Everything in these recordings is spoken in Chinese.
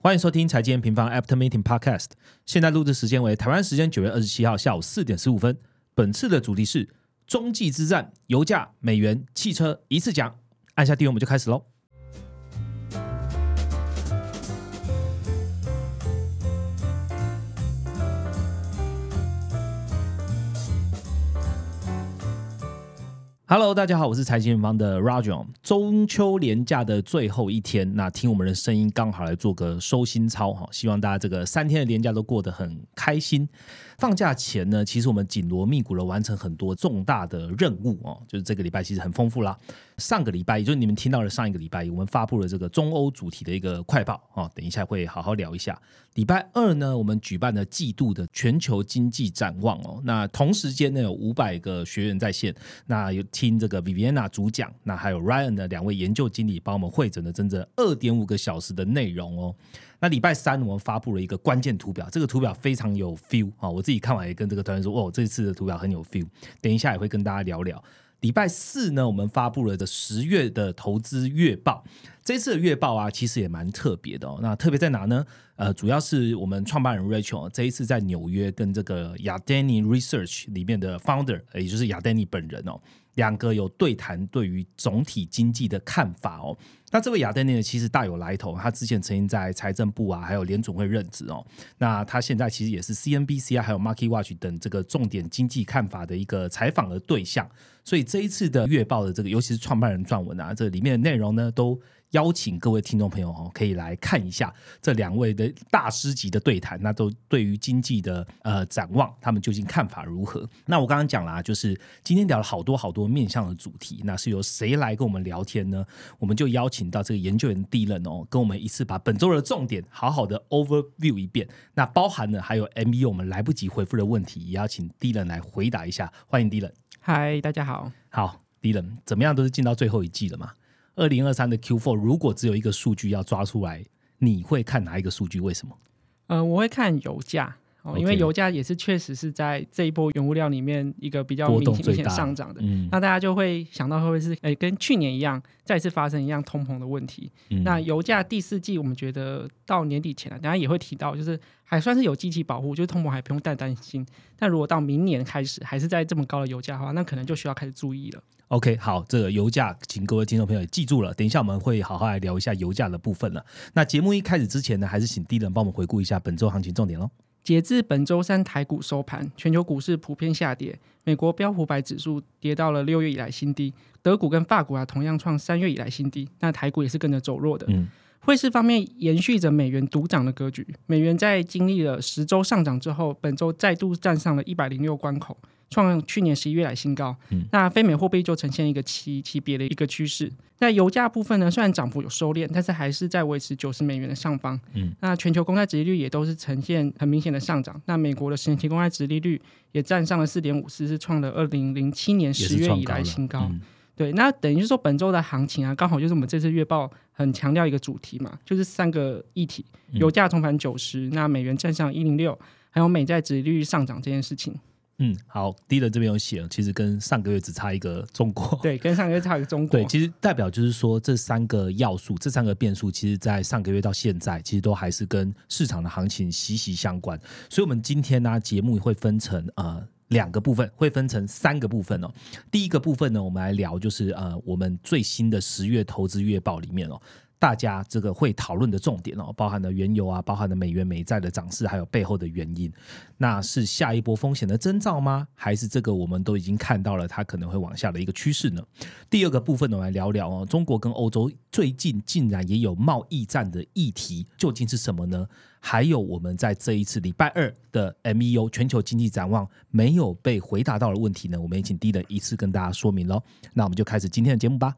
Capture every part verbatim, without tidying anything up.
欢迎收听财经平方 After Meeting Podcast， 现在录制时间为台湾时间九月二十七号下午四点十五分。本次的主题是中继之战，油价、美元、汽车一次讲。按下订阅我们就开始咯。Hello， 大家好，我是财经平方的 Roger。中秋连假的最后一天，那听我们的声音刚好来做个收心操，希望大家这个三天的连假都过得很开心。放假前呢，其实我们紧锣密鼓的完成很多重大的任务哦，就是这个礼拜其实很丰富啦。上个礼拜，也就是你们听到的上一个礼拜，我们发布了这个中欧主题的一个快报哦，等一下会好好聊一下。礼拜二呢，我们举办了季度的全球经济展望哦，那同时间呢有五百个学员在线，那有听这个 Vivianna 主讲，那还有 Ryan 的两位研究经理帮我们汇整了整整 二点五个小时的内容哦。那礼拜三我们发布了一个关键图表，这个图表非常有 feel 啊！我自己看完也跟这个团员说，哦，这次的图表很有 feel。等一下也会跟大家聊聊。礼拜四呢，我们发布了这十月的投资月报。这次的月报啊，其实也蛮特别的哦。那特别在哪呢？呃，主要是我们创办人 Rachel 这一次在纽约跟这个 Yardeni Research 里面的 founder， 也就是 Yardeni 本人哦，两个有对谈对于总体经济的看法哦。那这位雅丹尼其实大有来头，他之前曾经在财政部啊，还有联准会任职哦。那他现在其实也是 C N B C 啊，还有 Market Watch 等这个重点经济看法的一个采访的对象。所以这一次的月报的这个，尤其是创办人撰文啊，这里面的内容呢，都邀请各位听众朋友、哦、可以来看一下这两位的大师级的对谈，那都对于经济的、呃、展望，他们究竟看法如何？那我刚刚讲了、啊，就是今天聊了好多好多面向的主题，那是由谁来跟我们聊天呢？我们就邀请到这个研究员 Dylan 哦，跟我们一次把本周的重点好好的 overview 一遍。那包含了还有 M E O 我们来不及回复的问题，也要请 Dylan 来回答一下。欢迎 Dylan。嗨，大家好。好 ，Dylan， 怎么样都是进到最后一季了嘛？二零二三的 Q 四 如果只有一个数据要抓出来，你会看哪一个数据？为什么？呃，我会看油价、哦 okay. 因为油价也是确实是在这一波原物料里面一个比较明显上涨的、嗯、那大家就会想到会不会是、欸、跟去年一样再次发生一样通膨的问题、嗯、那油价第四季我们觉得到年底前、啊、等一下也会提到，就是还算是有积极保护，就是通膨还不用太担心，但如果到明年开始还是在这么高的油价的话，那可能就需要开始注意了。OK， 好，这个油价请各位听众朋友记住了，等一下我们会好好来聊一下油价的部分了。那节目一开始之前呢，还是请Dylan帮我们回顾一下本周行情重点咯。截至本周三台股收盘，全球股市普遍下跌，美国标普百指数跌到了六月以来新低，德股跟法股、啊、同样创三月以来新低，那台股也是跟着走弱的、嗯、汇市方面延续着美元独涨的格局，美元在经历了十周上涨之后，本周再度站上了一百零六关口，创去年十一月来新高、嗯、那非美货币就呈现一个级别的一个趋势。那油价部分呢，虽然涨幅有收敛，但是还是在维持九十美元的上方、嗯、那全球公债殖利率也都是呈现很明显的上涨，那美国的十年期公债殖利率也站上了 四点五四， 是创了二零零七年十月以来新高，对，那等于是说本周的行情啊，刚好就是我们这次月报很强调一个主题嘛，就是三个议题，油价重返九十，那美元站上一百零六，还有美债殖利率上涨这件事情。嗯，好 Dylan 这边有写，其实跟上个月只差一个中国，对，跟上个月差一个中国，对，其实代表就是说这三个要素，这三个变数，其实在上个月到现在其实都还是跟市场的行情息息相关。所以我们今天呢、啊、节目会分成呃两个部分，会分成三个部分哦。第一个部分呢，我们来聊就是呃我们最新的十月投资月报里面哦，大家这个会讨论的重点哦，包含了原油啊，包含了美元美债的涨势，还有背后的原因。那是下一波风险的征兆吗？还是这个我们都已经看到了它可能会往下的一个趋势呢？第二个部分我们来聊聊哦，中国跟欧洲最近竟然也有贸易战的议题，究竟是什么呢？还有我们在这一次礼拜二的 M E O 全球经济展望没有被回答到的问题呢，我们也请Dylan一次跟大家说明咯。那我们就开始今天的节目吧。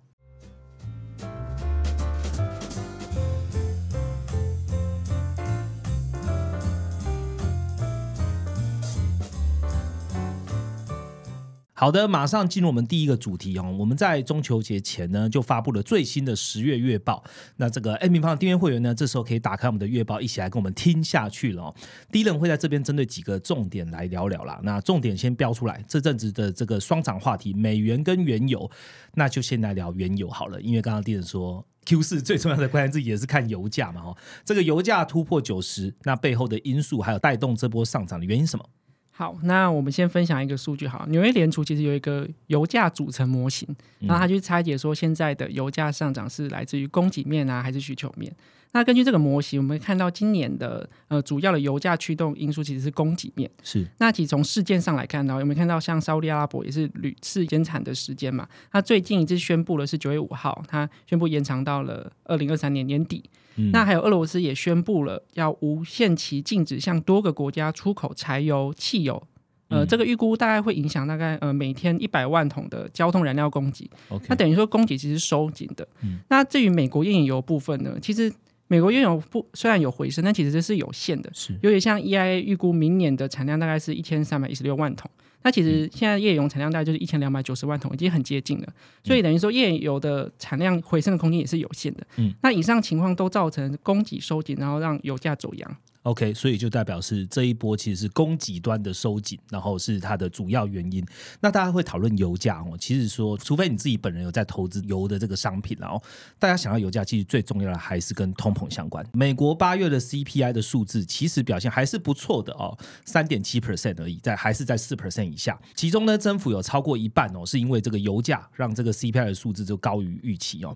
好的，马上进入我们第一个主题哦。我们在中秋节前呢，就发布了最新的十月月报。那这个 M 平方订阅会员呢，这时候可以打开我们的月报，一起来跟我们听下去了哦。Dylan会在这边针对几个重点来聊聊啦。那重点先标出来，这阵子的这个双涨话题，美元跟原油，那就先来聊原油好了，因为刚刚 Dylan说。Q 四 最重要的关键字也是看油价嘛，这个油价突破九十，那背后的因素还有带动这波上涨的原因是什么？好，那我们先分享一个数据好，纽约联储其实有一个油价组成模型，然后他去拆解说现在的油价上涨是来自于供给面啊还是需求面。那根据这个模型，我们看到今年的、呃、主要的油价驱动因素其实是供给面。是。那其实从事件上来看到，我们看到像沙特阿拉伯也是屡次延产的时间嘛，它最近一次宣布的是九月五号，它宣布延长到了二零二三年年底。嗯、那还有俄罗斯也宣布了要无限期禁止向多个国家出口柴油、汽油。呃，这个预估大概会影响大概呃每天一百万桶的交通燃料供给。Okay. 那等于说供给其实是收紧的。嗯、那至于美国页岩油部分呢，其实美国页岩油虽然有回升，但其实这是有限的。是。尤其像 E I A 预估明年的产量大概是一千三百一十六万桶。那其实现在页岩油产量大概就是一千两百九十万桶，已经很接近了，所以等于说页岩油的产量回升的空间也是有限的、嗯、那以上情况都造成供给收紧，然后让油价走扬。 OK， 所以就代表是这一波其实是供给端的收紧，然后是它的主要原因。那大家会讨论油价、哦、其实说除非你自己本人有在投资油的这个商品、哦、大家想要油价其实最重要的还是跟通膨相关。美国八月的 C P I 的数字其实表现还是不错的、哦、百分之三点七 而已，在还是在 百分之四以下，其中呢增幅有超过一半哦，是因为这个油价让这个 C P I 的数字就高于预期哦。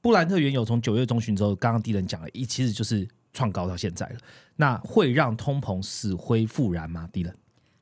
布兰特原油从九月中旬之后，刚刚Dylan讲了，其实就是创高到现在了。那会让通膨死灰复燃吗？Dylan？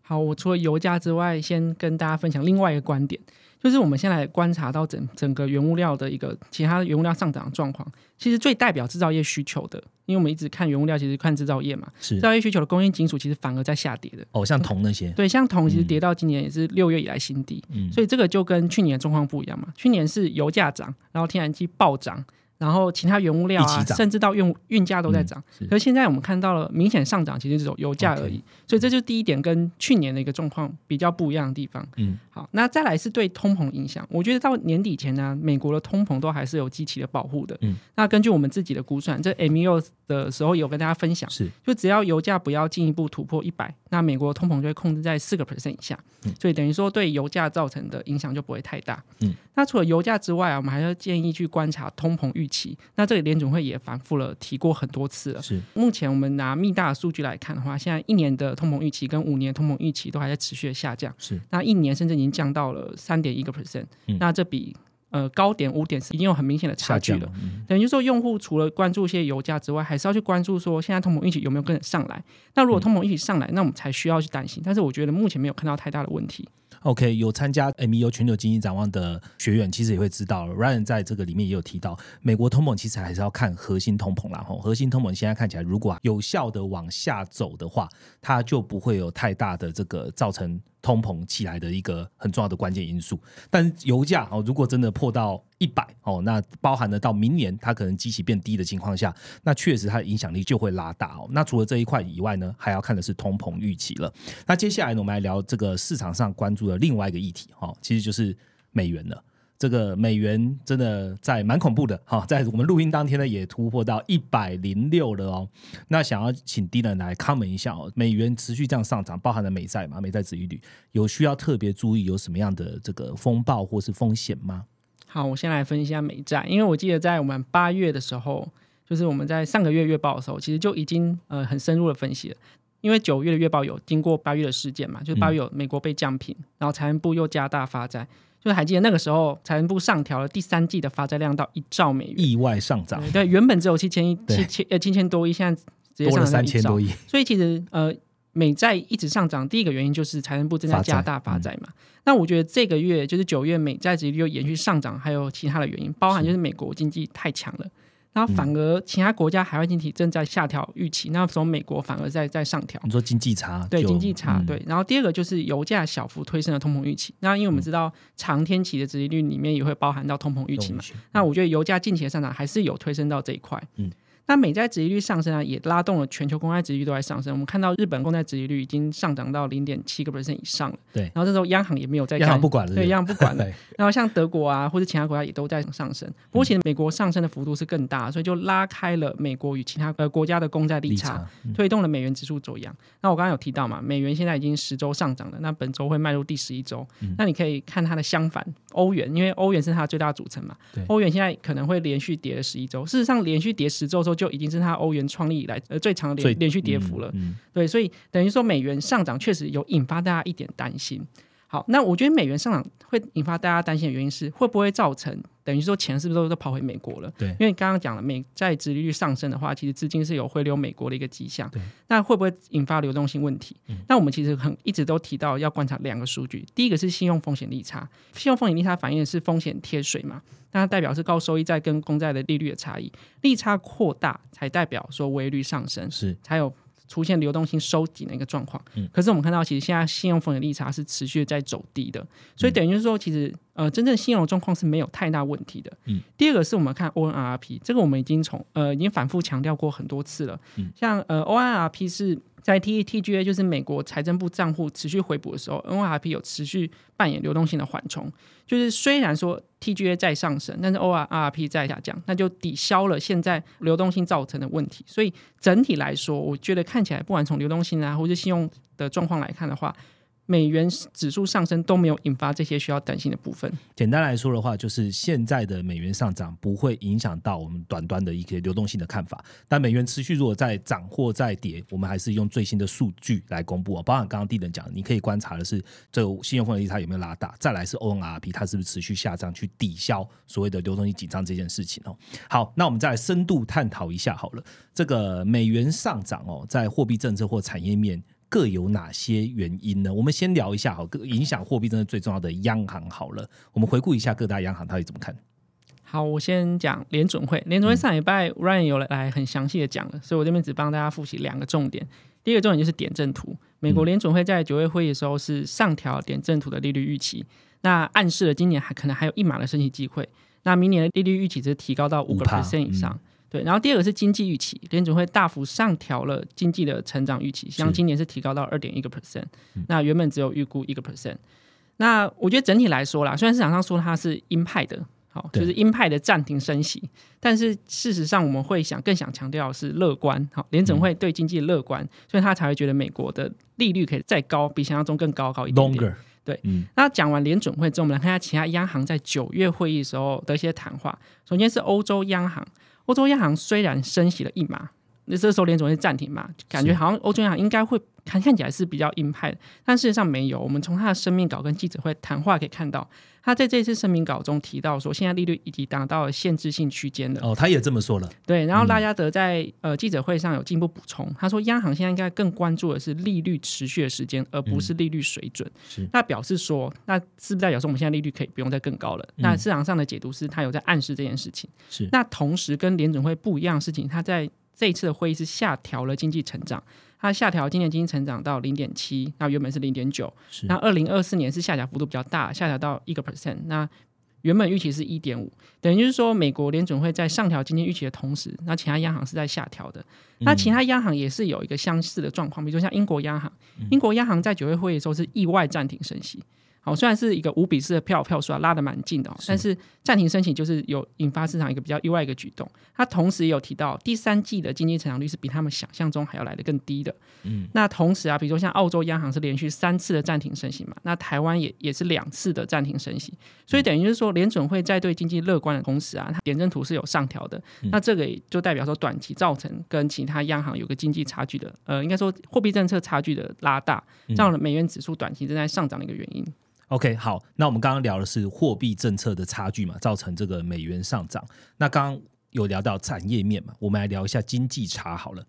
好，我除了油价之外，先跟大家分享另外一个观点，就是我们先来观察到 整, 整个原物料的一个其他原物料上涨的状况。其实最代表制造业需求的，因为我们一直看原物料，其实看制造业嘛，制造业需求的供应金属其实反而在下跌的。哦，像铜那些。对，像铜其实跌到今年也是六月以来新低、嗯，所以这个就跟去年的状况不一样嘛。去年是油价涨，然后天然气暴涨，然后其他原物料啊，甚至到运运价都在涨、嗯。可是现在我们看到了明显上涨，其实只有油价而已。Okay. 所以这就是第一点，跟去年的一个状况比较不一样的地方。嗯，好，那再来是对通膨影响。我觉得到年底前呢、啊，美国的通膨都还是有基期的保护的。嗯，那根据我们自己的估算，这 M E O 的时候有跟大家分享，是就只要油价不要进一步突破一百，那美国的通膨就会控制在 百分之四 以下、嗯。所以等于说对油价造成的影响就不会太大。嗯，那除了油价之外啊，我们还要建议去观察通膨预期。那这里联准会也反复了提过很多次了，是目前我们拿密大的数据来看的话，现在一年的通膨预期跟五年通膨预期都还在持续的下降，是那一年甚至已经降到了 百分之三点一、嗯、那这比呃高点 百分之五点四 已经有很明显的差距了、嗯、等于说用户除了关注一些油价之外，还是要去关注说现在通膨预期有没有跟着上来。那如果通膨预期上来，那我们才需要去担心，但是我觉得目前没有看到太大的问题。OK， 有参加 M E O 全球经济展望的学员其实也会知道 Ryan 在这个里面也有提到，美国通膨其实还是要看核心通膨啦，核心通膨现在看起来如果有效的往下走的话，它就不会有太大的这个造成通膨起来的一个很重要的关键因素。但是油价、哦、如果真的破到一百、哦、那包含了到明年它可能基期变低的情况下，那确实它的影响力就会拉大、哦、那除了这一块以外呢，还要看的是通膨预期了。那接下来呢，我们来聊这个市场上关注的另外一个议题、哦、其实就是美元了。这个美元真的在蛮恐怖的、哦、在我们录音当天呢也突破到一百零六了哦。那想要请 Dylan 来 comment 一下、哦、美元持续这样上涨，包含了美债嘛，美债殖利率有需要特别注意有什么样的这个风暴或是风险吗？好，我先来分析一下美债，因为我记得在我们八月的时候，就是我们在上个月月报的时候，其实就已经、呃、很深入的分析了。因为九月的月报有经过八月的事件嘛，就是八月有美国被降评、嗯、然后财政部又加大发债，就是还记得那个时候财政部上调了第三季的发债量到一兆美元，意外上涨。 对， 对，原本只有七千亿，七千、呃、七千多亿，现在直接上涨多了三千多亿。所以其实呃美债一直上涨，第一个原因就是财政部正在加大发债嘛、嗯、那我觉得这个月就是九月美债殖利率又延续上涨，还有其他的原因，包含就是美国经济太强了，然后反而其他国家海外经济正在下调预期、嗯、那时候美国反而 在, 在上调。你说经济差？对，经济差、嗯、对。然后第二个就是油价小幅推升了通膨预期，那因为我们知道长天期的殖利率里面也会包含到通膨预期嘛，那我觉得油价近期的上涨还是有推升到这一块、嗯、那美债殖利率上升啊，也拉动了全球公债殖利率都在上升。我们看到日本公债殖利率已经上涨到 百分之零点七 以上了，对，然后这时候央行也没有在，央行不管了，对，央行不管了然后像德国啊或者其他国家也都在上升，不过其实美国上升的幅度是更大，所以就拉开了美国与其他、呃、国家的公债利差，推动了美元指数走阳。那我刚刚有提到嘛，美元现在已经十周上涨了，那本周会迈入第十一周、嗯、那你可以看它的相反欧元，因为欧元是它最大的组成嘛，欧元现在可能会连续跌了十一周，事实上连续跌十周的时候就已经是它欧元创立以来、呃、最长的 连, 连续跌幅了、嗯嗯、对，所以等于说美元上涨确实有引发大家一点担心。好，那我觉得美元上涨会引发大家担心的原因是会不会造成等于说钱是不是都跑回美国了，对，因为你刚刚讲了美债殖利率上升的话，其实资金是有回流美国的一个迹象，那会不会引发流动性问题、嗯、那我们其实很一直都提到要观察两个数据，第一个是信用风险利差，信用风险利差反映的是风险贴水嘛，那它代表是高收益债跟公债的利率的差异，利差扩大才代表说微率上升，是才有出现流动性收紧的一个状况、嗯、可是我们看到其实现在信用风险利差是持续在走低的，所以等于就是说其实、呃、真正信用的状况是没有太大问题的、嗯、第二个是我们看 O N R R P， 这个我们已经从、呃、已经反复强调过很多次了、嗯、像、呃、O N R R P 是在 T G A 就是美国财政部账户持续回补的时候 O N R R P 有持续扮演流动性的缓冲，就是虽然说 T G A 在上升但是 O N R R P 在下降，那就抵消了现在流动性造成的问题，所以整体来说我觉得看起来不管从流动性啊或是信用的状况来看的话，美元指数上升都没有引发这些需要担心的部分。简单来说的话，就是现在的美元上涨不会影响到我们短端的一些流动性的看法，但美元持续如果在涨或在跌，我们还是用最新的数据来公布、哦、包含刚刚Dylan讲你可以观察的是这个信用风险利差有没有拉大，再来是 O N R R P 它是不是持续下降去抵消所谓的流动性紧张这件事情、哦、好，那我们再来深度探讨一下好了，这个美元上涨、哦、在货币政策或产业面各有哪些原因呢？我们先聊一下好影响货币政策最重要的央行好了，我们回顾一下各大央行到底怎么看。好，我先讲联准会，联准会上礼拜 Ryan 有来很详细的讲了、嗯、所以我这边只帮大家复习两个重点，第一个重点就是点阵图，美国联准会在九月会议的时候是上调点阵图的利率预期，那暗示了今年还可能还有一码的升息机会，那明年的利率预期是提高到 百分之五 以上，对，然后第二个是经济预期，联准会大幅上调了经济的成长预期，像今年是提高到 百分之二点一， 那原本只有预估 百分之一。 那我觉得整体来说啦，虽然市场上说它是鹰派的好，就是鹰派的暂停升息，但是事实上我们会想更想强调的是乐观，好，联准会对经济乐观、嗯、所以他才会觉得美国的利率可以再高，比想象中更高高一点点 Longer。对，嗯、那讲完联准会之后，我们来看一下其他央行在九月会议的时候的一些谈话。首先是欧洲央行，欧洲央行虽然升息了一码，那这时候联准会暂停嘛，感觉好像欧洲央行应该会看起来是比较鹰派的，但事实上没有。我们从他的声明稿跟记者会谈话可以看到，他在这次声明稿中提到说，现在利率已经达到了限制性区间了。哦，他也这么说了。对，然后拉加德在、嗯呃、记者会上有进一步补充，他说央行现在应该更关注的是利率持续的时间，而不是利率水准。嗯、那表示说，那是不是代表说我们现在利率可以不用再更高了？嗯、那市场上的解读是他有在暗示这件事情。是。那同时跟联准会不一样的事情，他在这一次的会议是下调了经济成长，它下调今年经济成长到 百分之零点七， 那原本是 百分之零点九， 那二零二四年是下调幅度比较大，下调到 百分之一， 那原本预期是 一点五， 等于就是说美国联准会在上调经济预期的同时，那其他央行是在下调的、嗯、那其他央行也是有一个相似的状况，比如说像英国央行，英国央行在九月会议的时候是意外暂停升息，好，虽然是一个五比四的票票数拉得蛮近的、哦、但是暂停申请就是有引发市场一个比较意外一个举动，他同时也有提到第三季的经济成长率是比他们想象中还要来得更低的、嗯、那同时啊，比如说像澳洲央行是连续三次的暂停申请嘛，那台湾 也, 也是两次的暂停申请，所以等于就是说联准会在对经济乐观的同时啊，它点阵图是有上调的、嗯、那这个也就代表说短期造成跟其他央行有个经济差距的呃，应该说货币政策差距的拉大，让美元指数短期正在上涨的一个原因。OK， 好，那我们刚刚聊的是货币政策的差距嘛，造成这个美元上涨。那刚刚有聊到产业面嘛，我们来聊一下经济差好了。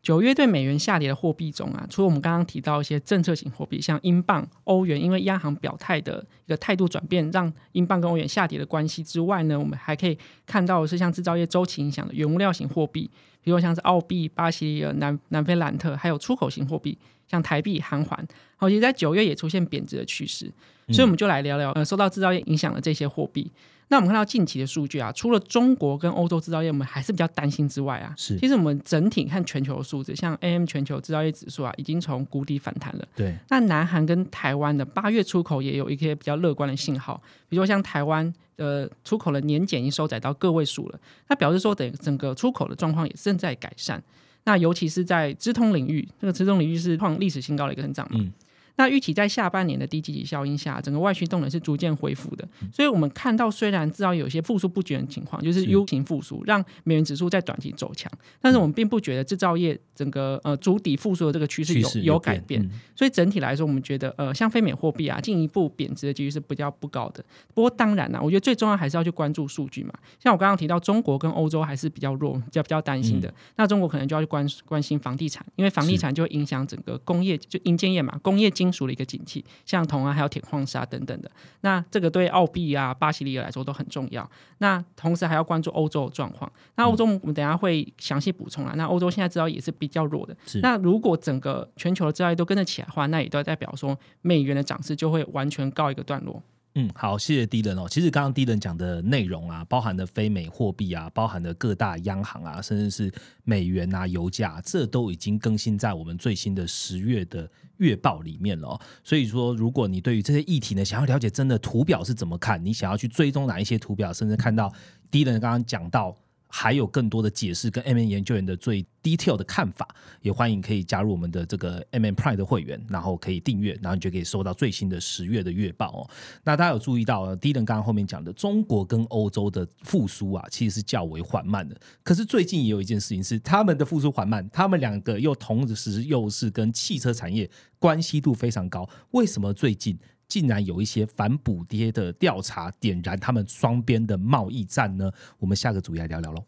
九月对美元下跌的货币中啊，除了我们刚刚提到一些政策型货币，像英镑、欧元，因为央行表态的一个态度转变，让英镑跟欧元下跌的关系之外呢，我们还可以看到的是像制造业周期影响的原物料型货币，比如像是澳币、巴西里尔、南南非兰特，还有出口型货币，像台币、韩元。好，其实在九月也出现贬值的趋势，所以我们就来聊聊、呃、受到制造业影响的这些货币。那我们看到近期的数据啊，除了中国跟欧洲制造业我们还是比较担心之外啊，是其实我们整体看全球的数字，像 A M 全球制造业指数啊已经从谷底反弹了。对，那南韩跟台湾的八月出口也有一些比较乐观的信号，比如说像台湾呃，出口的年减已经收窄到个位数了，那表示说等整个出口的状况也正在改善，那尤其是在资通领域，这个资通领域是创历史新高的一个增长嘛、嗯、那预期在下半年的低基期效应下，整个外需动能是逐渐恢复的、嗯、所以我们看到虽然至少有些复苏不全的情况，就是 U 型复苏让美元指数在短期走强，但是我们并不觉得制造业整个呃主底复苏的这个趋势 有, 有改变、嗯、所以整体来说我们觉得呃，像非美货币啊进一步贬值的几率是比较不高的。不过当然啦、啊、我觉得最重要还是要去关注数据嘛，像我刚刚提到中国跟欧洲还是比较弱，比较比较担心的、嗯、那中国可能就要去 关, 关心房地产，因为房地产就会影响整个工业，就营建业嘛，工业金属的一个景气，像铜啊还有铁矿砂等等的，那这个对澳币啊巴西里尔来说都很重要。那同时还要关注欧洲的状况，那欧洲我们等一下会详细补充啦、啊、那欧洲现在制造业也是比较弱的，那如果整个全球的制造业都跟着起来的话，那也都代表说美元的涨势就会完全告一个段落。嗯，好，谢谢 Dylan 哦。其实刚刚 Dylan 讲的内容啊，包含了非美货币啊，包含了各大央行啊，甚至是美元啊、油价，这都已经更新在我们最新的十月的月报里面了、哦。所以说，如果你对于这些议题呢，想要了解真的图表是怎么看，你想要去追踪哪一些图表，甚至看到 Dylan 刚刚讲到还有更多的解释跟 M M 研究员的最 detail 的看法，也欢迎可以加入我们的这个 M M Prime 的会员，然后可以订阅，然后你就可以收到最新的十月的月报、哦、那大家有注意到 Dylan 刚刚后面讲的中国跟欧洲的复苏啊，其实是较为缓慢的，可是最近也有一件事情是他们的复苏缓慢，他们两个又同时又是跟汽车产业关系度非常高，为什么最近竟然有一些反补贴的调查点燃他们双边的贸易战呢？我们下个主题来聊聊咯。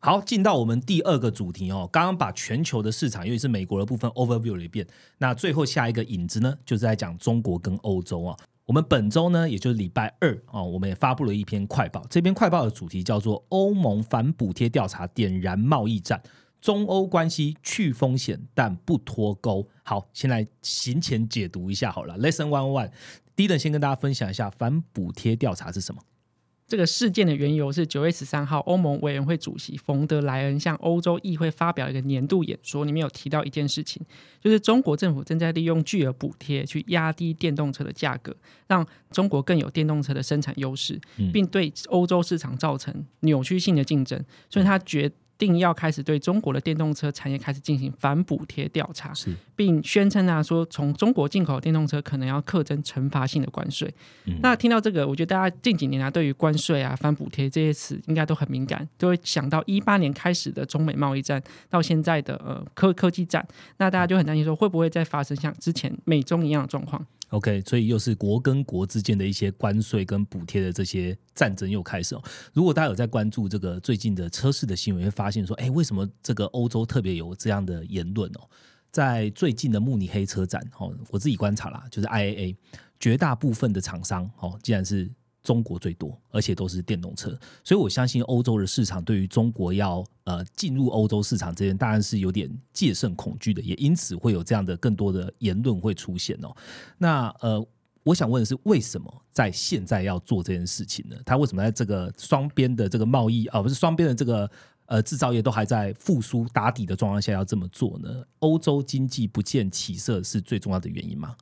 好，进到我们第二个主题哦，刚刚把全球的市场，尤其是美国的部分 overview 了一遍，那最后下一个引子呢，就是在讲中国跟欧洲啊、哦。我们本周呢，也就是礼拜二、哦、我们也发布了一篇快报，这篇快报的主题叫做欧盟反补贴调查点燃贸易战，中欧关系去风险但不脱钩。好，先来行前解读一下好了 Lesson 一零一， Dylan 先跟大家分享一下反补贴调查是什么。这个事件的缘由是九月十三号欧盟委员会主席冯德莱恩向欧洲议会发表一个年度演说，里面有提到一件事情，就是中国政府正在利用巨额补贴去压低电动车的价格，让中国更有电动车的生产优势，并对欧洲市场造成扭曲性的竞争，所以他觉得定要开始对中国的电动车产业开始进行反补贴调查，并宣称啊说从中国进口的电动车可能要课征惩罚性的关税、嗯、那听到这个，我觉得大家近几年啊对于关税啊反补贴这些词应该都很敏感，都会想到二零一八年开始的中美贸易战到现在的、呃、科, 科技战，那大家就很担心说会不会再发生像之前美中一样的状况。 OK， 所以又是国跟国之间的一些关税跟补贴的这些战争又开始、哦、如果大家有在关注这个最近的车市的新闻，会发现说哎，为什么这个欧洲特别有这样的言论哦？在最近的慕尼黑车展、哦、我自己观察啦，就是 I A A 绝大部分的厂商、哦、竟然是中国最多，而且都是电动车，所以我相信欧洲的市场对于中国要呃进入欧洲市场这边当然是有点戒慎恐惧的，也因此会有这样的更多的言论会出现哦。那呃，我想问的是，为什么在现在要做这件事情呢？他为什么在这个双边的这个贸易啊，不是双边的这个呃制造业都还在复苏打底的状况下要这么做呢？欧洲经济不见起色是最重要的原因吗？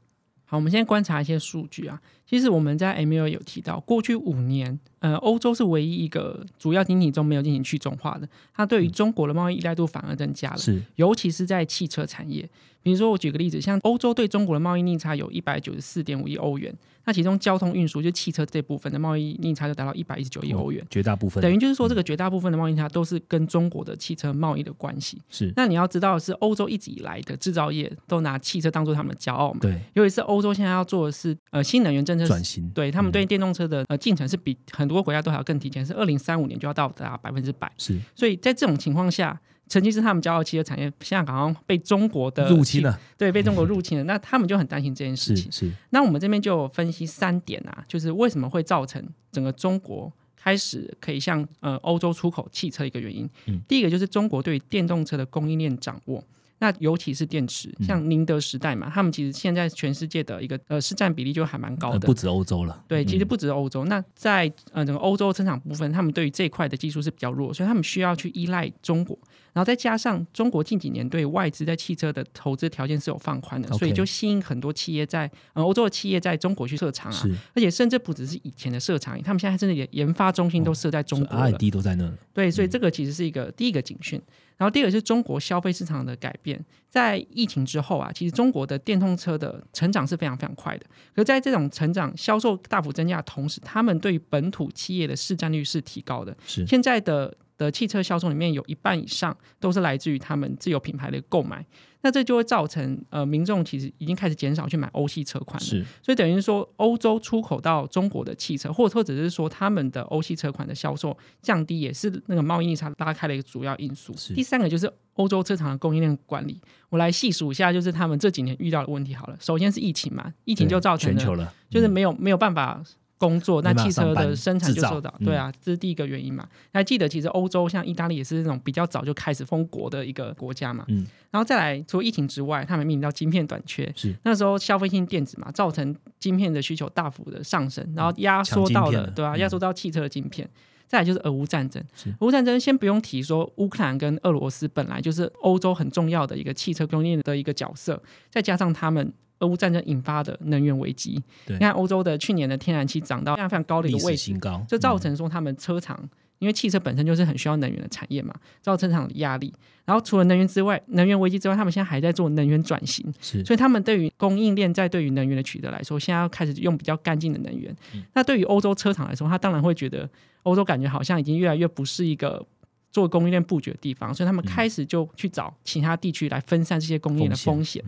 好，我们先观察一些数据啊。其实我们在 M E O 有提到，过去五年，呃，欧洲是唯一一个主要经济中没有进行去中化的，它对于中国的贸易依赖度反而增加了，是，尤其是在汽车产业。比如说，我举个例子，像欧洲对中国的贸易逆差有 一百九十四点五亿欧元，那其中交通运输就是汽车这部分的贸易逆差就达到一百一十九亿欧元、哦、绝大部分等于就是说这个绝大部分的贸易逆差都是跟中国的汽车贸易的关系。是，那你要知道的是欧洲一直以来的制造业都拿汽车当做他们的骄傲嘛，对，尤其是欧洲现在要做的是、呃、新能源政策转型，对，他们对电动车的、呃、进程是比很多国家都还要更提前，是二零三五年就要到达 百分之百， 是，所以在这种情况下，曾经是他们骄傲汽车产业，现在好像被中国的入侵了，对，被中国入侵了、嗯、那他们就很担心这件事情。是是，那我们这边就分析三点啊，就是为什么会造成整个中国开始可以向呃欧洲出口汽车一个原因、嗯、第一个就是中国对电动车的供应链掌握，那尤其是电池，像宁德时代嘛、嗯、他们其实现在全世界的一个呃市占比例就还蛮高的、呃、不止欧洲了，对，其实不止欧洲、嗯、那在呃整个欧洲生产部分，他们对于这一块的技术是比较弱，所以他们需要去依赖中国，然后再加上中国近几年对外资在汽车的投资条件是有放宽的、okay. 所以就吸引很多企业在、呃、欧洲的企业在中国去设厂啊，而且甚至不只是以前的设厂，他们现在甚至也研发中心都设在中国了、哦、R and D 都在那了，对，所以这个其实是一个、嗯、第一个警讯。然后第二个是中国消费市场的改变，在疫情之后啊，其实中国的电动车的成长是非常非常快的，可是在这种成长销售大幅增加的同时，他们对于本土企业的市占率是提高的，是现在的的汽车销售里面有一半以上都是来自于他们自有品牌的购买，那这就会造成呃民众其实已经开始减少去买欧系车款了，是，所以等于说欧洲出口到中国的汽车，或者只是说他们的欧系车款的销售降低，也是那个贸易逆差拉开的一个主要因素。第三个就是欧洲车厂的供应链管理，我来细数一下，就是他们这几年遇到的问题好了。首先是疫情嘛，疫情就造成了全球了，就是没有、嗯、没有办法工作，那汽车的生产就受到，对啊，这是第一个原因嘛。还记得其实欧洲像意大利也是那种比较早就开始封国的一个国家嘛、嗯、然后再来除了疫情之外，他们面临到晶片短缺，是那时候消费性电子嘛，造成晶片的需求大幅的上升，然后压缩到了、嗯、对啊，压缩到汽车的晶片、嗯、再来就是俄乌战争，俄乌战争先不用提说乌克兰跟俄罗斯本来就是欧洲很重要的一个汽车供应链的一个角色，再加上他们俄乌战争引发的能源危机，你看欧洲的去年的天然气涨到非常非常高的一个位置，历史新高，就造成说他们车厂、嗯、因为汽车本身就是很需要能源的产业嘛，造成车厂的压力，然后除了能源之外，能源危机之外，他们现在还在做能源转型，所以他们对于供应链在对于能源的取得来说，现在要开始用比较干净的能源、嗯、那对于欧洲车厂来说，他当然会觉得欧洲感觉好像已经越来越不是一个做供应链布局的地方，所以他们开始就去找其他地区来分散这些供应链的风险。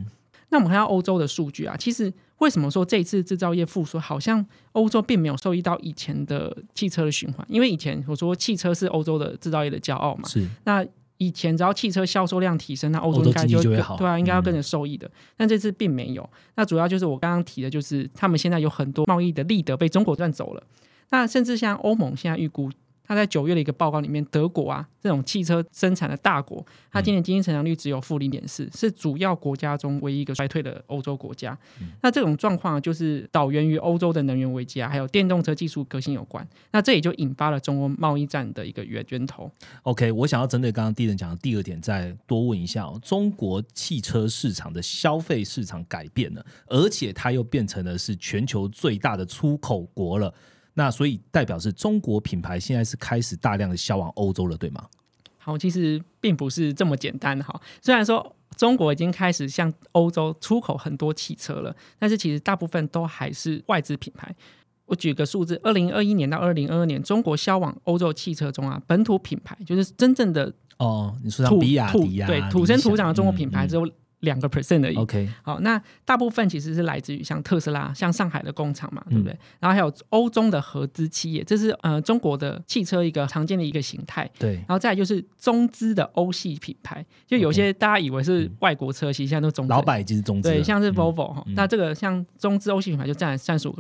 那我们看到欧洲的数据啊，其实为什么说这一次制造业复苏好像欧洲并没有受益到以前的汽车的循环，因为以前我说汽车是欧洲的制造业的骄傲嘛，是，那以前只要汽车销售量提升，那欧洲应该 就, 就会好，对啊，应该要跟着受益的、嗯、但这次并没有。那主要就是我刚刚提的，就是他们现在有很多贸易的利得被中国赚走了，那甚至像欧盟现在预估他在九月的一个报告里面，德国啊这种汽车生产的大国，他今年经济成长率只有负 零点四， 是主要国家中唯一一个衰退的欧洲国家、嗯、那这种状况就是导源于欧洲的能源危机啊，还有电动车技术革新有关，那这也就引发了中国贸易战的一个源头。 OK， 我想要针对刚刚Dylan讲的第二点再多问一下、哦、中国汽车市场的消费市场改变了，而且它又变成了是全球最大的出口国了，那所以代表是中国品牌现在是开始大量的销往欧洲了，对吗？好，其实并不是这么简单哈。虽然说中国已经开始向欧洲出口很多汽车了，但是其实大部分都还是外资品牌。我举个数字，二零二一年到二零二二年，中国销往欧洲汽车中啊，本土品牌就是真正的哦，你说像比亚迪啊，对，土生土长的中国品牌之后。嗯嗯百分之二 而已、okay. 好，那大部分其实是来自于像特斯拉，像上海的工厂嘛，对不对、嗯、然后还有欧洲的合资企业，这是、呃、中国的汽车一个常见的一个形态，对，然后再来就是中资的欧系品牌，就有些大家以为是外国车、嗯、其实现在都中资，老板已经是中资了，对，像是 Volvo、嗯、那这个像中资欧系品牌就占了 百分之三十五，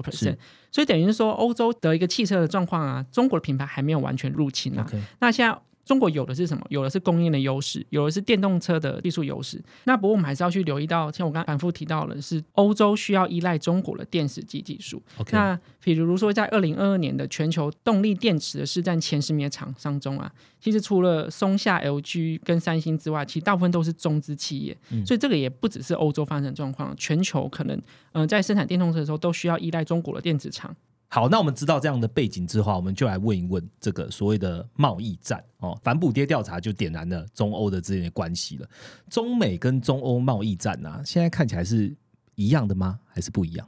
所以等于是说欧洲的一个汽车的状况啊，中国的品牌还没有完全入侵啊、okay. 那现在中国有的是什么？有的是供应的优势，有的是电动车的技术优势。那不过我们还是要去留意到，像我刚才反复提到的是欧洲需要依赖中国的电池技技术、okay. 那比如说在二零二二年的全球动力电池的市占前十名的厂商中啊，其实除了松下 L G 跟三星之外，其实大部分都是中资企业、嗯、所以这个也不只是欧洲发生状况，全球可能、呃、在生产电动车的时候都需要依赖中国的电池厂。好，那我们知道这样的背景之后，我们就来问一问这个所谓的贸易战、哦、反补贴调查就点燃了中欧的之间的关系了。中美跟中欧贸易战啊，现在看起来是一样的吗？还是不一样？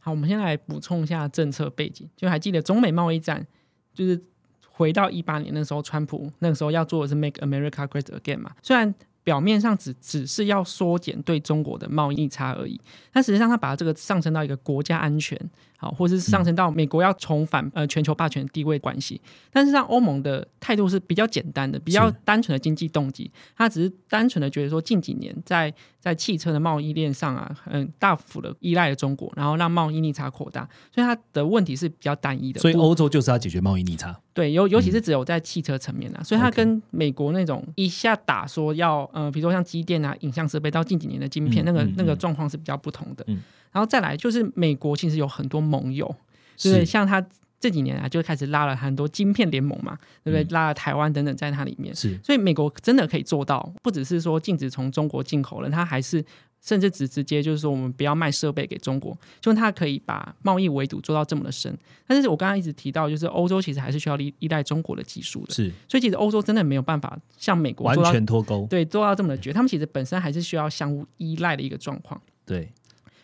好，我们先来补充一下政策背景，就还记得中美贸易战就是回到一八年那时候，川普那个时候要做的是 Make America Great Again 嘛，虽然表面上 只, 只是要缩减对中国的贸易逆差而已，但实际上他把这个上升到一个国家安全，好，或是上升到美国要重返、呃、全球霸权地位关系。但是让欧盟的态度是比较简单的，比较单纯的经济动机，他只是单纯的觉得说近几年在在汽车的贸易链上啊，嗯，大幅的依赖了中国，然后让贸易逆差扩大，所以它的问题是比较单一的。所以欧洲就是要解决贸易逆差，对，尤尤其是只有在汽车层面啊、嗯、所以它跟美国那种一下打说要呃，比如说像机电啊、影像设备到近几年的晶片、嗯、那个、嗯、那个状况是比较不同的、嗯、然后再来就是美国其实有很多盟友，就是像它这几年啊就开始拉了很多晶片联盟嘛，对不对、嗯、拉了台湾等等在它里面，是，所以美国真的可以做到不只是说禁止从中国进口了，它还是甚至直接就是说我们不要卖设备给中国，就它可以把贸易围堵做到这么的深。但是我刚刚一直提到就是欧洲其实还是需要依赖中国的技术的，是，所以其实欧洲真的没有办法像美国完全脱钩，对，做到这么的绝，他们其实本身还是需要相互依赖的一个状况，对，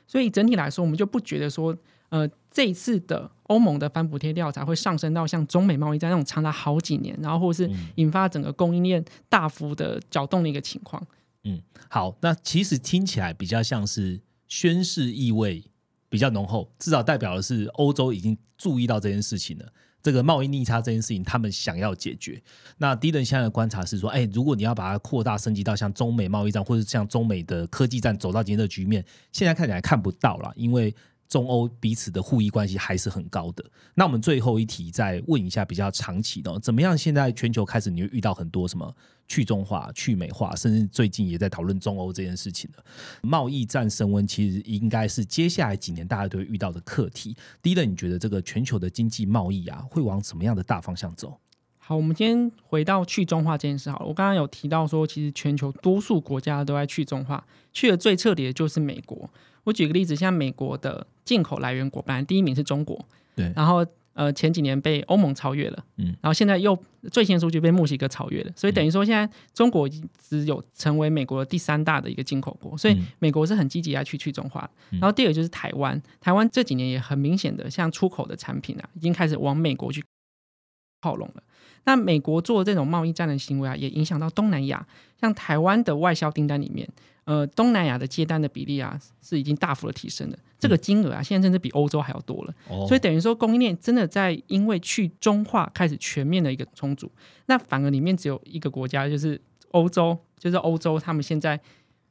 所以整体来说我们就不觉得说呃这一次的欧盟的反补贴调查会上升到像中美贸易战那种长达好几年，然后或是引发整个供应链大幅的搅动的一个情况。嗯，好，那其实听起来比较像是宣示意味比较浓厚，至少代表的是欧洲已经注意到这件事情了，这个贸易逆差这件事情他们想要解决。那Dylan现在的观察是说，哎，如果你要把它扩大升级到像中美贸易战或者像中美的科技战走到今天的局面，现在看起来看不到啦，因为中欧彼此的互益关系还是很高的。那我们最后一题再问一下比较长期的，怎么样现在全球开始你会遇到很多什么去中化、去美化，甚至最近也在讨论中欧这件事情了。贸易战升温其实应该是接下来几年大家都会遇到的课题。Dylan，你觉得这个全球的经济贸易啊会往什么样的大方向走？好，我们今天回到去中化这件事好了。我刚刚有提到说其实全球多数国家都在去中化，去的最彻底的就是美国。我举个例子，像美国的进口来源国本来第一名是中国，对，然后、呃、前几年被欧盟超越了、嗯、然后现在又最新的数据被墨西哥超越了，所以等于说现在中国只有成为美国的第三大的一个进口国，所以美国是很积极来去去中化、嗯、然后第二个就是台湾，台湾这几年也很明显的像出口的产品啊，已经开始往美国去靠拢了。那美国做这种贸易战的行为啊，也影响到东南亚，像台湾的外销订单里面呃，东南亚的接单的比例啊，是已经大幅的提升了，这个金额啊，现在甚至比欧洲还要多了、哦、所以等于说供应链真的在因为去中化开始全面的一个重组。那反而里面只有一个国家，就是欧洲，就是欧洲他们现在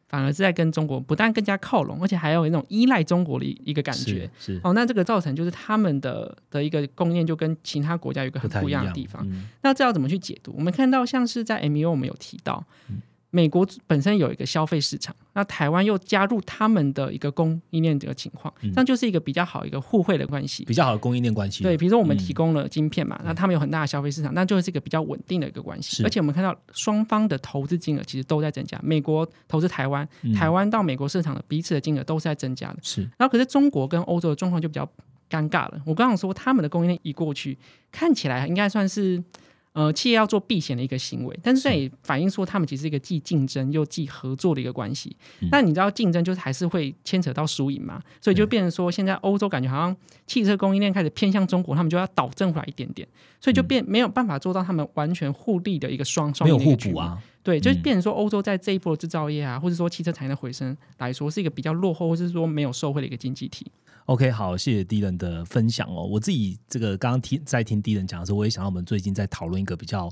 反而是在跟中国不但更加靠拢，而且还有那种依赖中国的一个感觉，是是、哦、那这个造成就是他们 的, 的一个供应链就跟其他国家有一个很不一样的地方、嗯、那这要怎么去解读？我们看到像是在 M E O 我们有提到、嗯，美国本身有一个消费市场，那台湾又加入他们的一个供应链的情况，这样就是一个比较好一个互惠的关系，比较好的供应链关系。对，比如说我们提供了晶片嘛、嗯、那他们有很大的消费市场，那就是一个比较稳定的一个关系。而且我们看到双方的投资金额其实都在增加，美国投资台湾、嗯、台湾到美国市场的彼此的金额都是在增加的。是，然后可是中国跟欧洲的状况就比较尴尬了。我刚刚说他们的供应链移过去看起来应该算是呃，企业要做避险的一个行为，但是这也反映说他们其实是一个既竞争又既合作的一个关系、嗯、那你知道竞争就是还是会牵扯到输赢嘛，所以就变成说现在欧洲感觉好像汽车供应链开始偏向中国，他们就要倒正回来一点点，所以就变没有办法做到他们完全互利的一个双双赢的一个局面，没有互补啊，对，就变成说欧洲在这一波制造业啊、嗯、或者说汽车产业的回升来说是一个比较落后或是说没有受惠的一个经济体。 OK， 好，谢谢 Dylan 的分享哦。我自己这个刚刚在听 Dylan 讲的时候，我也想到我们最近在讨论一个比较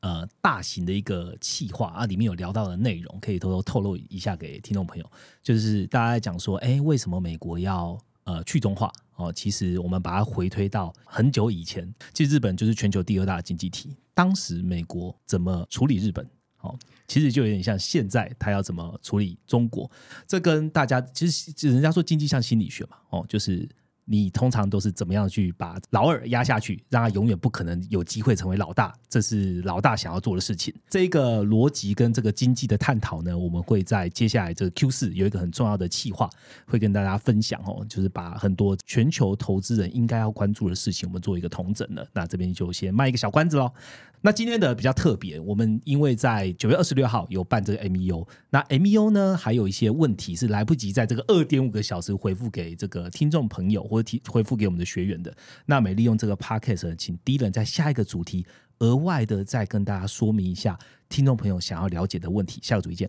呃大型的一个企划啊，里面有聊到的内容可以偷偷透露一下给听众朋友，就是大家在讲说哎，为什么美国要呃去中化哦，其实我们把它回推到很久以前，其实日本就是全球第二大经济体，当时美国怎么处理日本哦、其实就有点像现在他要怎么处理中国，这跟大家其实人家说经济像心理学嘛、哦、就是你通常都是怎么样去把老二压下去，让他永远不可能有机会成为老大，这是老大想要做的事情。这个逻辑跟这个经济的探讨呢，我们会在接下来这个 Q 四 有一个很重要的企划会跟大家分享、哦、就是把很多全球投资人应该要关注的事情我们做一个统整了。那这边就先卖一个小关子咯。那今天的比较特别，我们因为在九月二十六号有办这个 M E O， 那 M E O 呢还有一些问题是来不及在这个 二点五个小时回复给这个听众朋友或者回复给我们的学员的，那美利用这个 Podcast 请 Dylan 在下一个主题额外的再跟大家说明一下听众朋友想要了解的问题，下个主题见。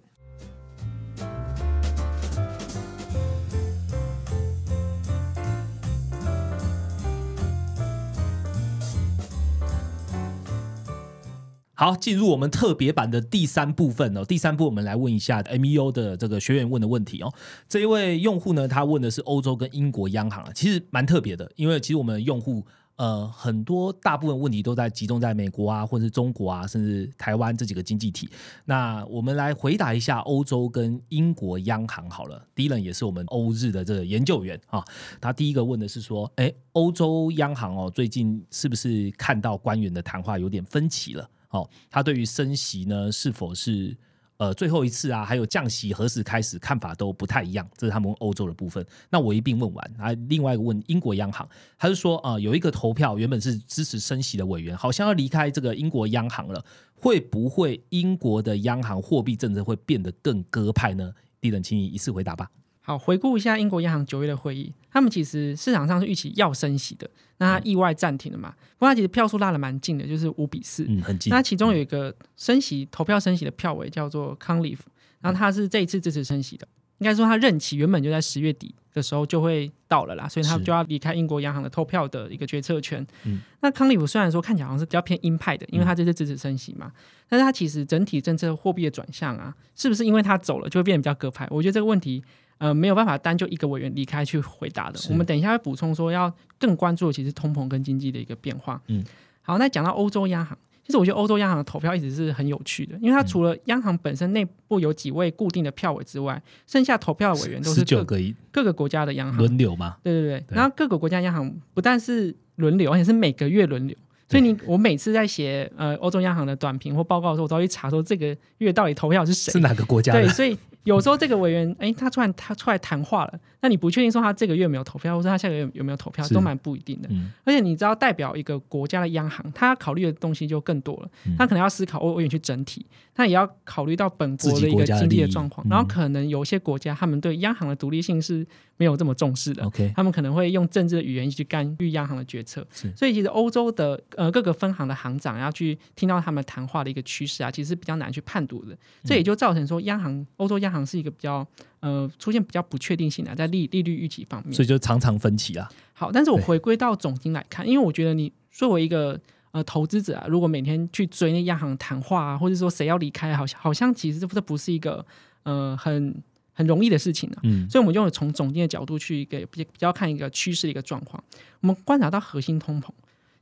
好，进入我们特别版的第三部分哦。第三部我们来问一下 M E O 的这个学员问的问题哦。这一位用户呢，他问的是欧洲跟英国央行啊，其实蛮特别的，因为其实我们用户呃很多大部分问题都在集中在美国啊，或者是中国啊，甚至台湾这几个经济体。那我们来回答一下欧洲跟英国央行好了。Dylan 也是我们欧日的这个研究员啊，他第一个问的是说，哎，欧洲央行哦，最近是不是看到官员的谈话有点分歧了？哦，他对于升息呢是否是呃最后一次啊，还有降息何时开始看法都不太一样，这是他们欧洲的部分。那我一并问完啊，另外一个问英国央行，他是说啊、呃、有一个投票原本是支持升息的委员好像要离开这个英国央行了，会不会英国的央行货币政策会变得更鸽派呢？Dylan，请你一次回答吧。好，回顾一下英国央行九月的会议，他们其实市场上是预期要升息的，那他意外暂停了嘛，不过他其实票数拉得蛮近的，就是五比四、嗯、很近。那其中有一个升息、嗯、投票升息的票委叫做 Conliv， 然后他是这一次支持升息的，应该说他任期原本就在十月底的时候就会到了啦，所以他就要离开英国央行的投票的一个决策权、嗯、那康利夫虽然说看起来好像是比较偏鹰派的，因为他这次支持升息嘛、嗯、但是他其实整体政策货币的转向啊，是不是因为他走了就会变得比较鸽派，我觉得这个问题呃，没有办法单就一个委员离开去回答的，我们等一下会补充说要更关注的其实通膨跟经济的一个变化、嗯、好，那讲到欧洲央行，其实我觉得欧洲央行的投票一直是很有趣的，因为它除了央行本身内部有几位固定的票委之外，剩下投票的委员都是各 个, 各个国家的央行轮流嘛，对对 对, 对然后各个国家央行不但是轮流，而且是每个月轮流，所以你我每次在写呃欧洲央行的短评或报告的时候，我都要去查说这个月到底投票是谁，是哪个国家的，对，所以有时候这个委员哎，他突然他出来谈话了，那你不确定说他这个月没有投票，或者他下个月有没有投票，都蛮不一定的、嗯、而且你知道代表一个国家的央行，他要考虑的东西就更多了、嗯、他可能要思考欧元区整体，他也要考虑到本国的一个经济的状况的、嗯、然后可能有些国家他们对央行的独立性是没有这么重视的、okay、他们可能会用政治的语言去干预央行的决策，所以其实欧洲的、呃、各个分行的行长要去听到他们谈话的一个趋势啊，其实比较难去判读的，这也就造成说央行欧洲央行央行是一个比较呃出现比较不确定性的、啊、在 利, 利率预期方面，所以就常常分歧啊。好，但是我回归到总经来看，因为我觉得你作为一个呃投资者啊，如果每天去追那央行谈话啊，或者说谁要离开，好像好像其实这不是一个呃很很容易的事情啊。嗯、所以我们就从总经的角度去给比较看一个趋势的一个状况，我们观察到核心通膨，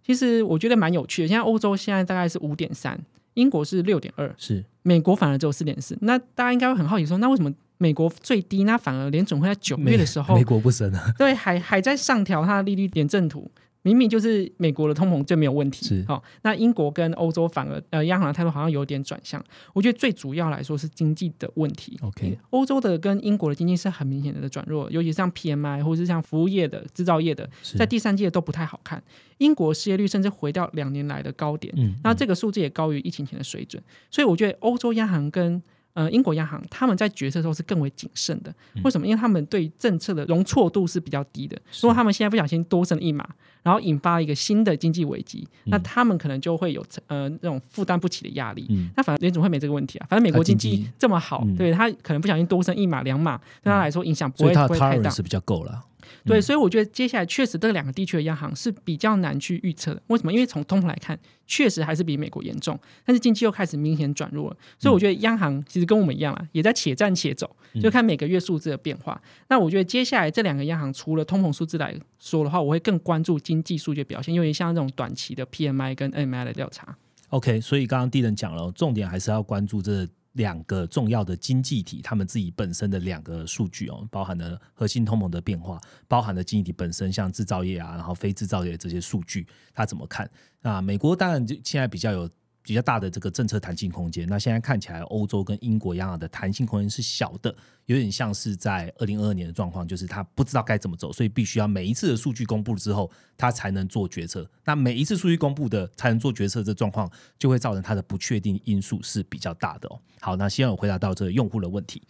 其实我觉得蛮有趣的。现在欧洲现在大概是 五点三，英国是 六点二， 是美国反而只有 四点四， 那大家应该会很好奇说，那为什么美国最低，那反而联准会在九月的时候 美, 美国不升啊，对， 还, 还在上调它的利率点阵图，明明就是美国的通膨最没有问题，是、哦、那英国跟欧洲反而、呃、央行的态度好像有点转向，我觉得最主要来说是经济的问题、okay. 欧洲的跟英国的经济是很明显的转弱，尤其像 P M I 或是像服务业的制造业的在第三季的都不太好看，英国失业率甚至回到两年来的高点，嗯嗯，那这个数字也高于疫情前的水准，所以我觉得欧洲央行跟呃，英国央行他们在决策的时候是更为谨慎的，为什么？因为他们对政策的容错度是比较低的，如果他们现在不小心多升一码，然后引发一个新的经济危机、嗯、那他们可能就会有呃那种负担不起的压力、嗯、那反正联准会没这个问题啊，反正美国经济这么好，他、嗯、对他可能不小心多升一码两码、嗯、对他来说影响不会太大，所以他的 tolerance 比较够了，对，所以我觉得接下来确实这两个地区的央行是比较难去预测的，为什么？因为从通膨来看确实还是比美国严重，但是经济又开始明显转弱了，所以我觉得央行其实跟我们一样啦，也在且战且走，就看每个月数字的变化、嗯、那我觉得接下来这两个央行除了通膨数字来说的话，我会更关注经济数据表现，因为像这种短期的 P M I 跟 N M I 的调查。 OK， 所以刚刚Dylan讲了，重点还是要关注这两个重要的经济体他们自己本身的两个数据、哦、包含了核心通膨的变化，包含了经济体本身像制造业啊，然后非制造业这些数据他怎么看。那美国当然现在比较有比较大的这个政策弹性空间，那现在看起来欧洲跟英国一样的弹性空间是小的，有点像是在二零二二年的状况，就是他不知道该怎么走，所以必须要每一次的数据公布之后他才能做决策，那每一次数据公布的才能做决策，这状况就会造成他的不确定因素是比较大的、哦、好，那希望有回答到这个用户的问题。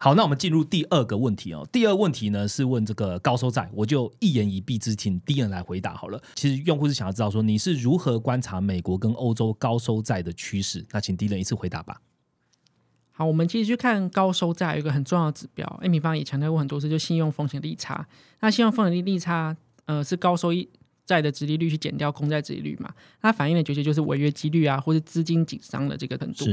好，那我们进入第二个问题哦。第二问题呢是问这个高收债，我就一言一蔽之，请Dylan来回答好了。其实用户是想要知道说你是如何观察美国跟欧洲高收债的趋势，那请Dylan一次回答吧。好，我们其实去看高收债有一个很重要的指标， M 平方也强调过很多次，就信用风险利差。那信用风险利差、呃、是高收益债的殖利率去减掉空债殖利率嘛，它反映的绝对就是违约几率啊，或是资金紧张的这个程度。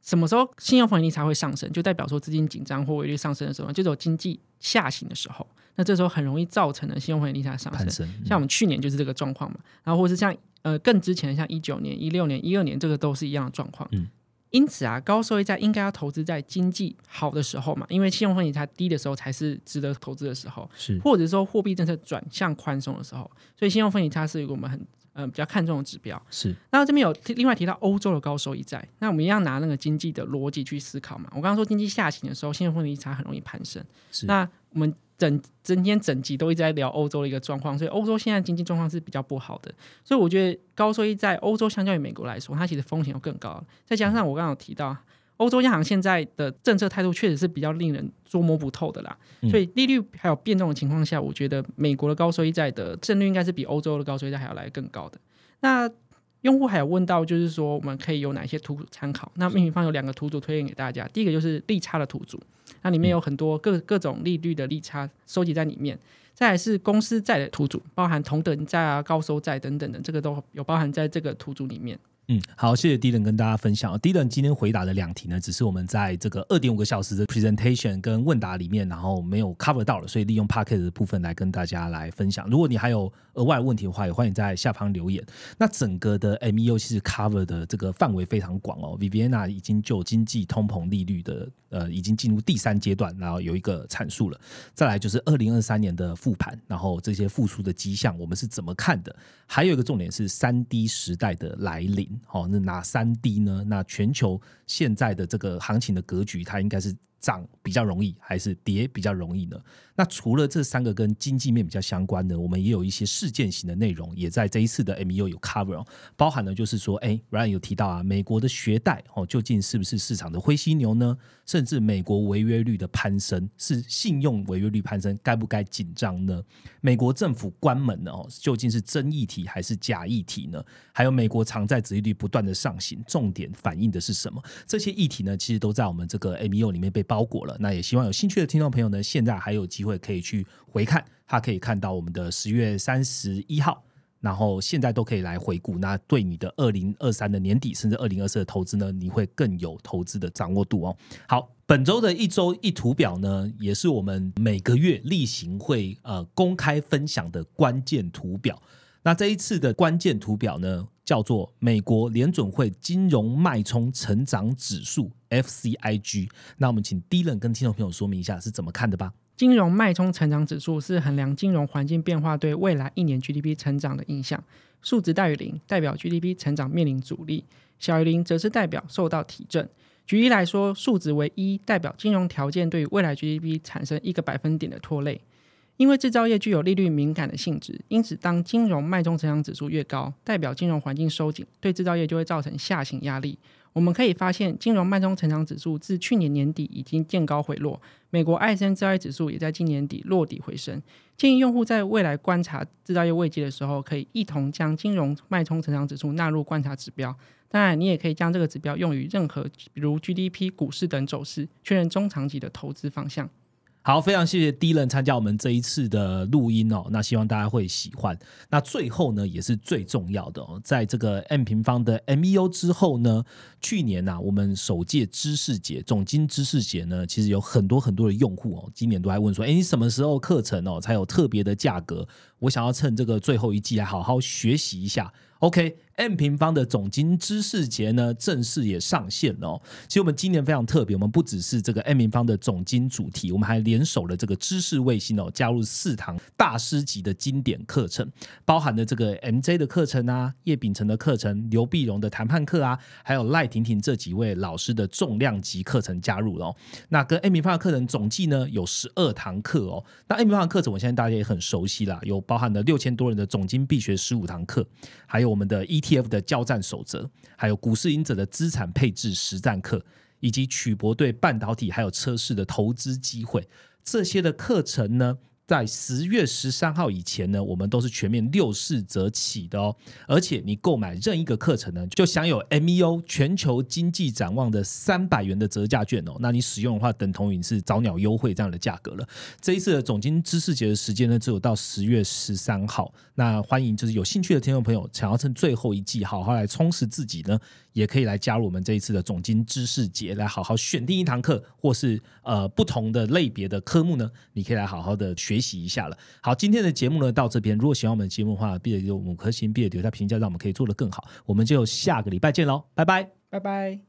什么时候信用风险利差会上升，就代表说资金紧张或违约上升的时候，就是有经济下行的时候，那这时候很容易造成的信用风险利差上升、嗯、像我们去年就是这个状况嘛，然后或是像、呃、更之前像一九年、一六年、一二年这个都是一样的状况、嗯、因此啊，高收益债应该要投资在经济好的时候嘛，因为信用风险利差低的时候才是值得投资的时候，或者说货币政策转向宽松的时候，所以信用风险利差是我们很呃、比较看重的指标。是，那这边有另外提到欧洲的高收益债，那我们一样拿那个经济的逻辑去思考嘛。我刚刚说经济下行的时候，信用风险利差很容易攀升。是，那我们整今天整集都一直在聊欧洲的一个状况，所以欧洲现在经济状况是比较不好的，所以我觉得高收益债欧洲相较于美国来说，它其实风险又更高。再加上我刚刚有提到，欧洲央行现在的政策态度确实是比较令人捉摸不透的啦，所以利率还有变动的情况下，我觉得美国的高收益债的胜率应该是比欧洲的高收益债还要来更高的。那用户还有问到就是说我们可以有哪些图组参考，那命名方有两个图组推荐给大家，第一个就是利差的图组，那里面有很多 各, 各种利率的利差收集在里面，再来是公司债的图组，包含同等债啊、高收债等等的，这个都有包含在这个图组里面。嗯，好，谢谢 Dylan 跟大家分享。Dylan 今天回答的两题呢，只是我们在这个 二点五 个小时的 presentation 跟问答里面，然后没有 cover 到了，所以利用 podcast 的部分来跟大家来分享。如果你还有额外的问题的话，也欢迎在下方留言。那整个的 M E O 其实 cover 的这个范围非常广哦。Vivianna 已经就经济通膨利率的呃，已经进入第三阶段，然后有一个阐述了。再来就是二零二三年的复盘，然后这些复苏的迹象我们是怎么看的？还有一个重点是 三 D 时代的来临。好、哦，那哪三 D 呢？那全球现在的这个行情的格局，它应该是涨比较容易，还是跌比较容易呢？那除了这三个跟经济面比较相关的，我们也有一些事件型的内容，也在这一次的 M E O 有 cover、哦、包含了就是说，哎 ，Ryan 有提到啊，美国的学贷、哦、究竟是不是市场的灰犀牛呢？甚至美国违约率的攀升，是信用违约率攀升，该不该紧张呢？美国政府关门呢、哦，究竟是真议题还是假议题呢？还有美国长债殖利率不断的上行，重点反映的是什么？这些议题呢，其实都在我们这个 M E O 里面被包裹了。那也希望有兴趣的听众朋友呢，现在还有机会可以去回看，他可以看到我们的十月三十一号，然后现在都可以来回顾，那对你的二零二三的年底甚至二零二四的投资呢，你会更有投资的掌握度哦。好，本周的一周一图表呢，也是我们每个月例行会、呃、公开分享的关键图表。那这一次的关键图表呢，叫做美国联准会金融脉冲成长指数 F C I G。 那我们请 Dylan 跟听众朋友说明一下是怎么看的吧。金融脉冲成长指数是衡量金融环境变化对未来一年 G D P 成长的影响，数值大于零代表 G D P 成长面临阻力，小于零则是代表受到提振。举例来说，数值为一代表金融条件对于未来 G D P 产生一个百分点的拖累。因为制造业具有利率敏感的性质，因此当金融脉冲成长指数越高，代表金融环境收紧，对制造业就会造成下行压力。我们可以发现，金融脉冲成长指数自去年年底已经见高回落，美国 I S M 制造业指数也在今年底落底回升。建议用户在未来观察制造业位阶的时候，可以一同将金融脉冲成长指数纳入观察指标。当然，你也可以将这个指标用于任何，比如 G D P、股市等走势，确认中长期的投资方向。好，非常谢谢 Dylan 参加我们这一次的录音哦，那希望大家会喜欢。那最后呢，也是最重要的哦，在这个 M 平方的 M E O 之后呢，去年啊，我们首届知识节总经知识节呢，其实有很多很多的用户哦，今年都还问说，哎，你什么时候课程哦才有特别的价格？我想要趁这个最后一季来好好学习一下。OK， M 平方的总经知识节呢正式也上线了哦。其实我们今年非常特别，我们不只是这个 M 平方的总经主题，我们还联手了这个知识卫星哦，加入四堂大师级的经典课程，包含了这个 M J 的课程啊、叶秉成的课程、刘碧荣的谈判课啊，还有赖婷婷这几位老师的重量级课程加入了哦。那跟 M 平方的课程总计呢有十二堂课哦。那 M 平方的课程我相信大家也很熟悉啦，有包含了六千多人的总经必学十五堂课，还有我们的 E T F 的交战守则，还有股市赢者的资产配置实战课，以及曲博对半导体还有车市的投资机会。这些的课程呢，在十月十三号以前呢，我们都是全面六四折起的哦。而且你购买任一个课程呢，就享有 M E O 全球经济展望的三百元的折价券哦。那你使用的话，等同于是早鸟优惠这样的价格了。这一次的总经知识节的时间呢，只有到十月十三号。那欢迎就是有兴趣的听众朋友，想要趁最后一季好好来充实自己呢，也可以来加入我们这一次的总经知识节，来好好选定一堂课，或是呃不同的类别的科目呢，你可以来好好的学习一下了。好，今天的节目呢到这边，如果喜欢我们的节目的话，记得给我们五颗星，记得留下评价，让我们可以做得更好。我们就下个礼拜见喽，拜拜，拜拜。